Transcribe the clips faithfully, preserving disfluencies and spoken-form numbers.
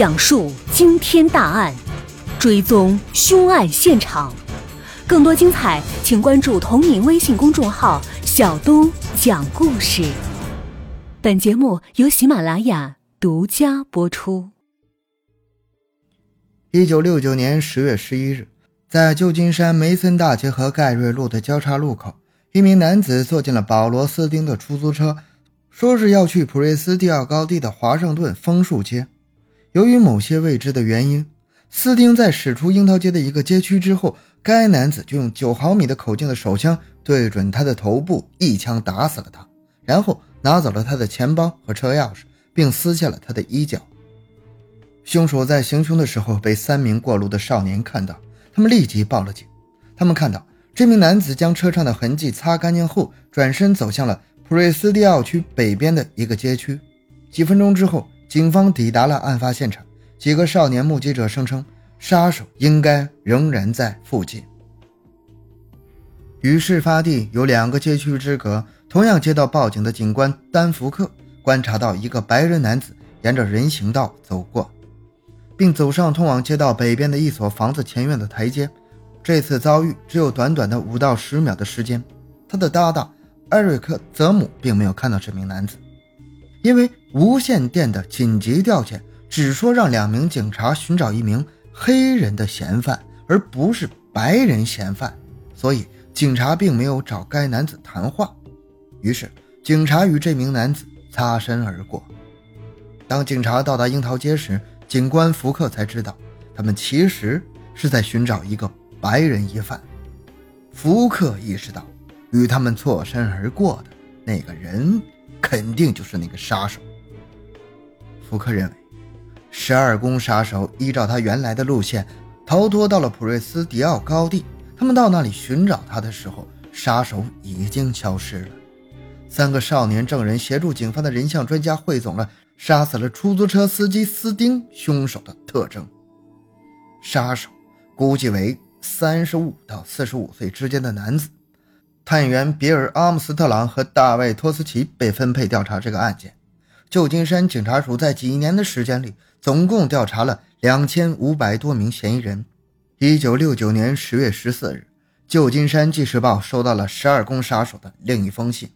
讲述惊天大案，追踪凶案现场。更多精彩，请关注同名微信公众号小东讲故事。本节目由喜马拉雅独家播出。一九六九年十月十一日，在旧金山梅森大街和盖瑞路的交叉路口，一名男子坐进了保罗斯丁的出租车，说是要去普瑞斯蒂奥高地的华盛顿枫树街。由于某些未知的原因，斯丁在驶出樱桃街的一个街区之后，该男子就用九毫米的口径的手枪对准他的头部一枪打死了他，然后拿走了他的钱包和车钥匙，并撕下了他的衣角。凶手在行凶的时候被三名过路的少年看到，他们立即报了警。他们看到这名男子将车上的痕迹擦干净后，转身走向了普瑞斯蒂奥区北边的一个街区。几分钟之后，警方抵达了案发现场。几个少年目击者声称，杀手应该仍然在附近。与事发地有两个街区之隔，同样接到报警的警官丹福克观察到一个白人男子沿着人行道走过，并走上通往街道北边的一所房子前院的台阶。这次遭遇只有短短的五到十秒的时间。他的搭档艾瑞克·泽姆并没有看到这名男子，因为无线电的紧急调遣只说让两名警察寻找一名黑人的嫌犯，而不是白人嫌犯，所以警察并没有找该男子谈话。于是警察与这名男子擦身而过。当警察到达樱桃街时，警官福克才知道，他们其实是在寻找一个白人疑犯。福克意识到，与他们错身而过的那个人肯定就是那个杀手。福克认为，十二宫杀手依照他原来的路线逃脱到了普瑞斯蒂奥高地。他们到那里寻找他的时候，杀手已经消失了。三个少年证人协助警方的人像专家汇总了杀死了出租车司机斯丁凶手的特征。杀手估计为三十五到四十五岁之间的男子。探员比尔·阿姆斯特朗和大卫·托斯奇被分配调查这个案件。旧金山警察署在几年的时间里总共调查了两千五百多名嫌疑人。一九六九年十月十四日，旧金山纪事报收到了十二宫杀手的另一封信，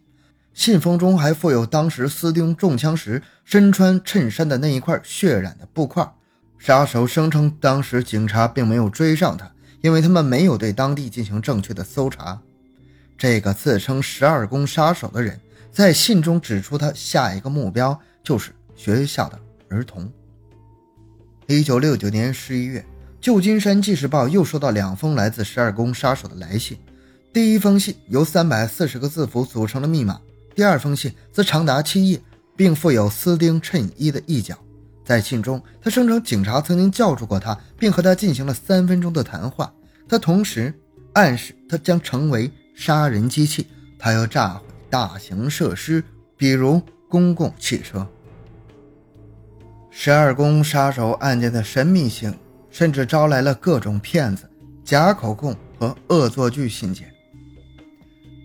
信封中还附有当时斯丁中枪时身穿衬衫的那一块血染的布块。杀手声称当时警察并没有追上他，因为他们没有对当地进行正确的搜查。这个自称十二宫杀手的人在信中指出，他下一个目标就是学校的儿童。一九六九年十一月，旧金山纪事报又收到两封来自十二宫杀手的来信。第一封信由三百四十个字符组成了密码，第二封信则长达七页，并附有斯丁衬衣的一角。在信中，他声称警察曾经叫住过他，并和他进行了三分钟的谈话。他同时暗示他将成为杀人机器，他要炸毁大型设施，比如公共汽车。十二宫杀手案件的神秘性甚至招来了各种骗子、假口供和恶作剧信件。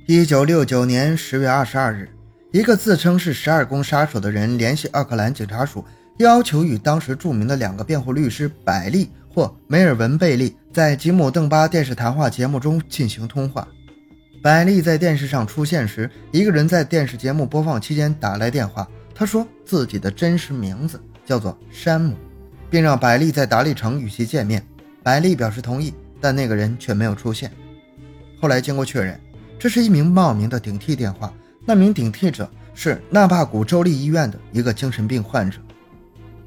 一九六九年十月二十二日，一个自称是十二宫杀手的人联系奥克兰警察署，要求与当时著名的两个辩护律师百利或梅尔文·贝利在吉姆·邓巴电视谈话节目中进行通话。百利在电视上出现时，一个人在电视节目播放期间打来电话，他说自己的真实名字叫做山姆，并让百利在达利城与其见面。百利表示同意，但那个人却没有出现。后来经过确认，这是一名冒名的顶替电话，那名顶替者是纳帕谷州立医院的一个精神病患者。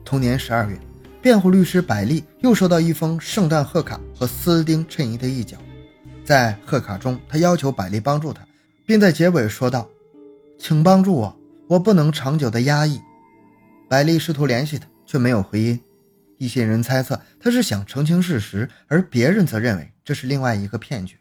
同年十二月，辩护律师百利又收到一封圣诞贺卡和斯丁衬衣的一角。在贺卡中，他要求百利帮助他，并在结尾说道，请帮助我，我不能长久的压抑。百利试图联系他，却没有回音。一些人猜测他是想澄清事实，而别人则认为这是另外一个骗局。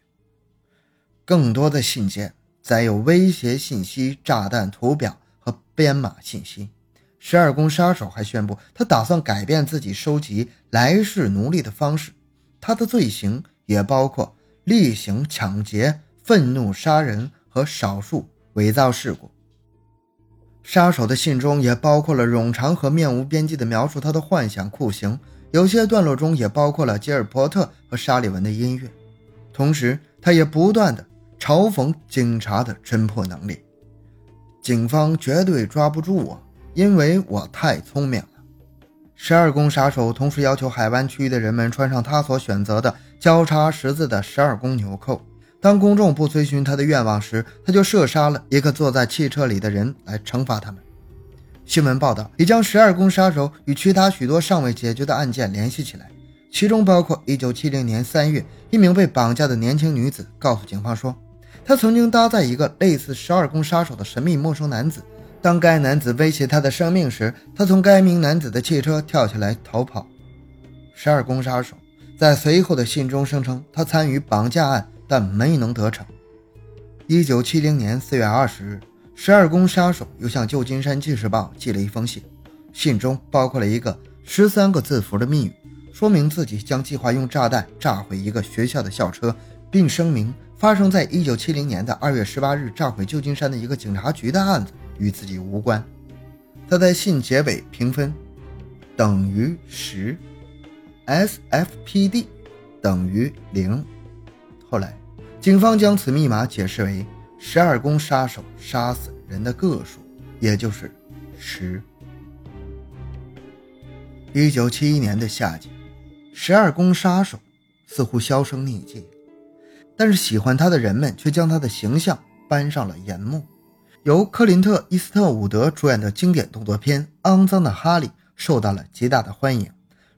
更多的信件载有威胁信息、炸弹图表和编码信息。十二宫杀手还宣布，他打算改变自己收集来世奴隶的方式。他的罪行也包括例行抢劫、愤怒杀人和少数伪造事故。杀手的信中也包括了冗长和面无边际地描述他的幻想酷刑，有些段落中也包括了吉尔伯特和沙利文的音乐，同时他也不断地嘲讽警察的侦破能力。警方绝对抓不住我，因为我太聪明了。十二宫杀手同时要求海湾区域的人们穿上他所选择的交叉十字的十二宫纽扣，当公众不遵循他的愿望时，他就射杀了一个坐在汽车里的人来惩罚他们。新闻报道已将十二宫杀手与其他许多尚未解决的案件联系起来，其中包括一九七零年三月一名被绑架的年轻女子告诉警方说，她曾经搭载一个类似十二宫杀手的神秘陌生男子，当该男子威胁她的生命时，她从该名男子的汽车跳下来逃跑。十二宫杀手在随后的信中声称他参与绑架案，但没能得逞。一九七零年四月二十日，十二宫杀手又向旧金山纪事报寄了一封信，信中包括了一个十三个字符的密语，说明自己将计划用炸弹炸毁一个学校的校车，并声明发生在一九七零年的二月十八日炸毁旧金山的一个警察局的案子与自己无关。他在信结尾评分等于 十， S F P D 等于零。后来警方将此密码解释为十二宫杀手杀死人的个数，也就是十。一九七一年的夏季，十二宫杀手似乎销声匿迹，但是喜欢他的人们却将他的形象搬上了荧幕。由克林特·伊斯特伍德主演的经典动作片《肮脏的哈利》受到了极大的欢迎。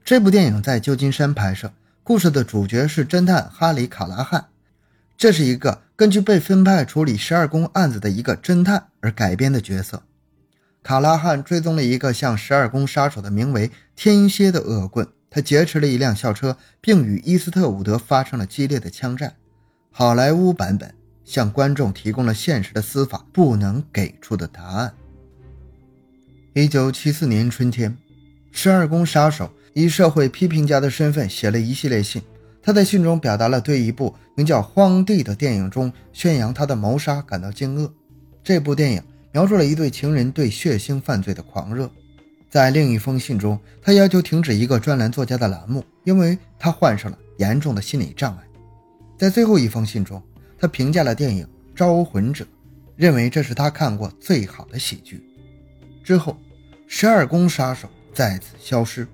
这部电影在旧金山拍摄，故事的主角是侦探哈里·卡拉汉，这是一个根据被分派处理十二宫案子的一个侦探而改编的角色。卡拉汉追踪了一个向十二宫杀手的名为天蝎的恶棍，他劫持了一辆校车，并与伊斯特伍德发生了激烈的枪战。好莱坞版本向观众提供了现实的司法不能给出的答案。一九七四年春天，十二宫杀手以社会批评家的身份写了一系列信，他在信中表达了对一部名叫《荒地》的电影中宣扬他的谋杀感到惊愕。这部电影描述了一对情人对血腥犯罪的狂热。在另一封信中，他要求停止一个专栏作家的栏目，因为他患上了严重的心理障碍。在最后一封信中，他评价了电影《招魂者》，认为这是他看过最好的喜剧。之后，十二宫杀手再次消失。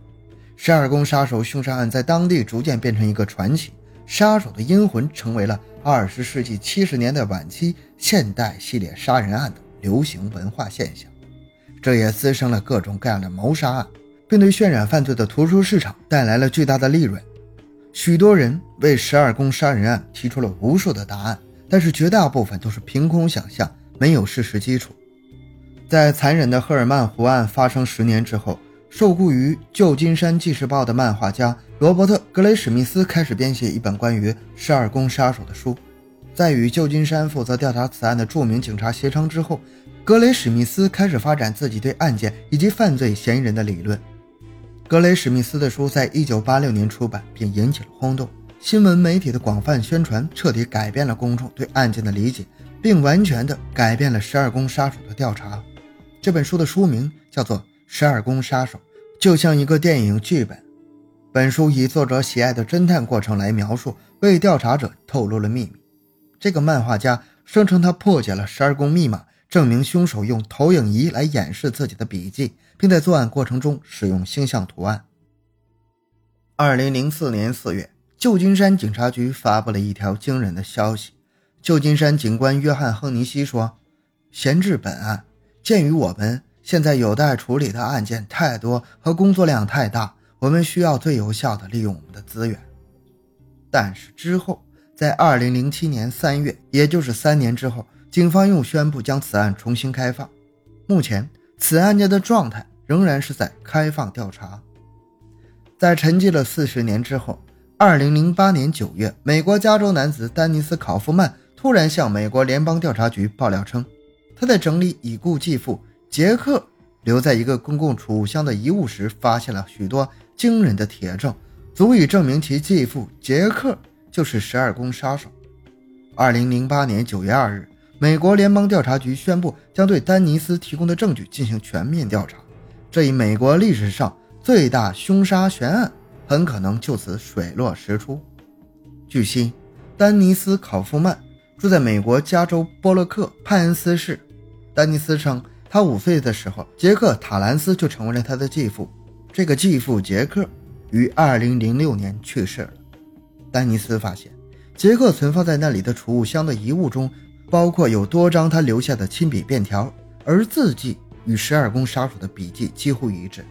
十二宫杀手凶杀案在当地逐渐变成一个传奇，杀手的阴魂成为了二十世纪七十年代的晚期现代系列杀人案的流行文化现象，这也滋生了各种各样的谋杀案，并对渲染犯罪的图书市场带来了巨大的利润。许多人为十二宫杀人案提出了无数的答案，但是绝大部分都是凭空想象，没有事实基础。在残忍的赫尔曼湖案发生十年之后，受雇于旧金山纪事报的漫画家罗伯特·格雷史密斯开始编写一本关于十二宫杀手的书。在与旧金山负责调查此案的著名警察协商之后，格雷史密斯开始发展自己对案件以及犯罪嫌疑人的理论。格雷史密斯的书在一九八六年出版，并引起了轰动。新闻媒体的广泛宣传彻底改变了公众对案件的理解，并完全地改变了十二宫杀手的调查。这本书的书名叫做十二宫杀手，就像一个电影剧本。本书以作者喜爱的侦探过程来描述，为调查者透露了秘密。这个漫画家声称他破解了十二宫密码，证明凶手用投影仪来掩饰自己的笔迹，并在作案过程中使用星象图案。二零零四年四月，旧金山警察局发布了一条惊人的消息。旧金山警官约翰·亨尼西说，闲置本案，鉴于我们现在有待处理的案件太多和工作量太大，我们需要最有效地利用我们的资源。但是之后，在二零零七年三月，也就是三年之后，警方又宣布将此案重新开放。目前此案件的状态仍然是在开放调查。在沉寂了四十年之后，二零零八年九月，美国加州男子丹尼斯·考夫曼突然向美国联邦调查局爆料称，他在整理已故继父杰克留在一个公共储物箱的遗物时，发现了许多惊人的铁证，足以证明其继父杰克就是十二宫杀手。二零零八年九月二日，美国联邦调查局宣布将对丹尼斯提供的证据进行全面调查，这一美国历史上最大凶杀悬案很可能就此水落石出。据悉，丹尼斯·考夫曼住在美国加州波勒克派恩斯市。丹尼斯称，他五岁的时候，杰克·塔兰斯就成为了他的继父。这个继父杰克于二零零六年去世了。丹尼斯发现，杰克存放在那里的储物箱的遗物中，包括有多张他留下的亲笔便条，而字迹与十二宫杀手的笔迹几乎一致。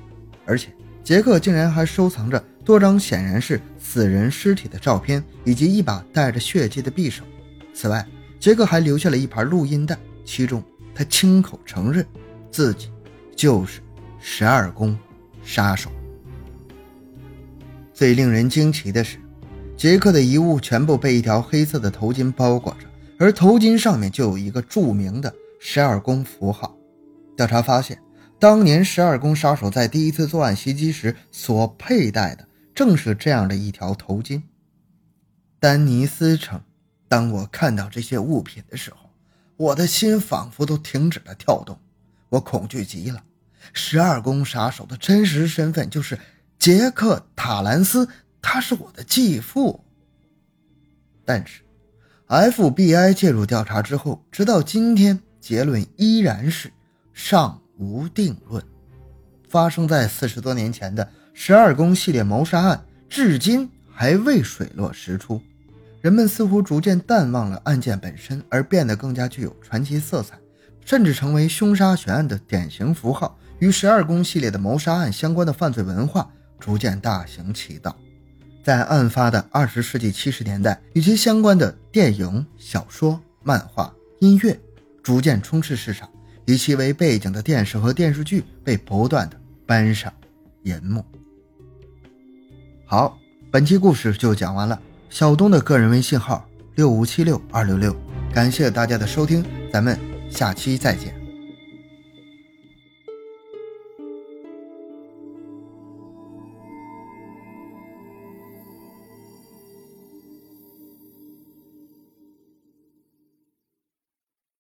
而且，杰克竟然还收藏着多张显然是死人尸体的照片，以及一把带着血迹的匕首。此外，杰克还留下了一盘录音带，其中他亲口承认自己就是十二宫杀手。最令人惊奇的是，杰克的遗物全部被一条黑色的头巾包裹着，而头巾上面就有一个著名的十二宫符号。调查发现，当年十二宫杀手在第一次作案袭击时所佩戴的正是这样的一条头巾。丹尼斯称，当我看到这些物品的时候，我的心仿佛都停止了跳动，我恐惧极了。十二宫杀手的真实身份就是杰克·塔兰斯，他是我的继父。但是 F B I 介入调查之后，直到今天结论依然是尚无定论。发生在四十多年前的十二宫系列谋杀案至今还未水落石出，人们似乎逐渐淡忘了案件本身，而变得更加具有传奇色彩，甚至成为凶杀悬案的典型符号。与十二宫系列的谋杀案相关的犯罪文化逐渐大行其道，在案发的二十世纪七十年代，与其相关的电影、小说、漫画、音乐逐渐充斥市场，以其为背景的电视和电视剧被不断的搬上银幕。好，本期故事就讲完了。小东的个人微信号 六五七六二六六， 感谢大家的收听，咱们下期再见。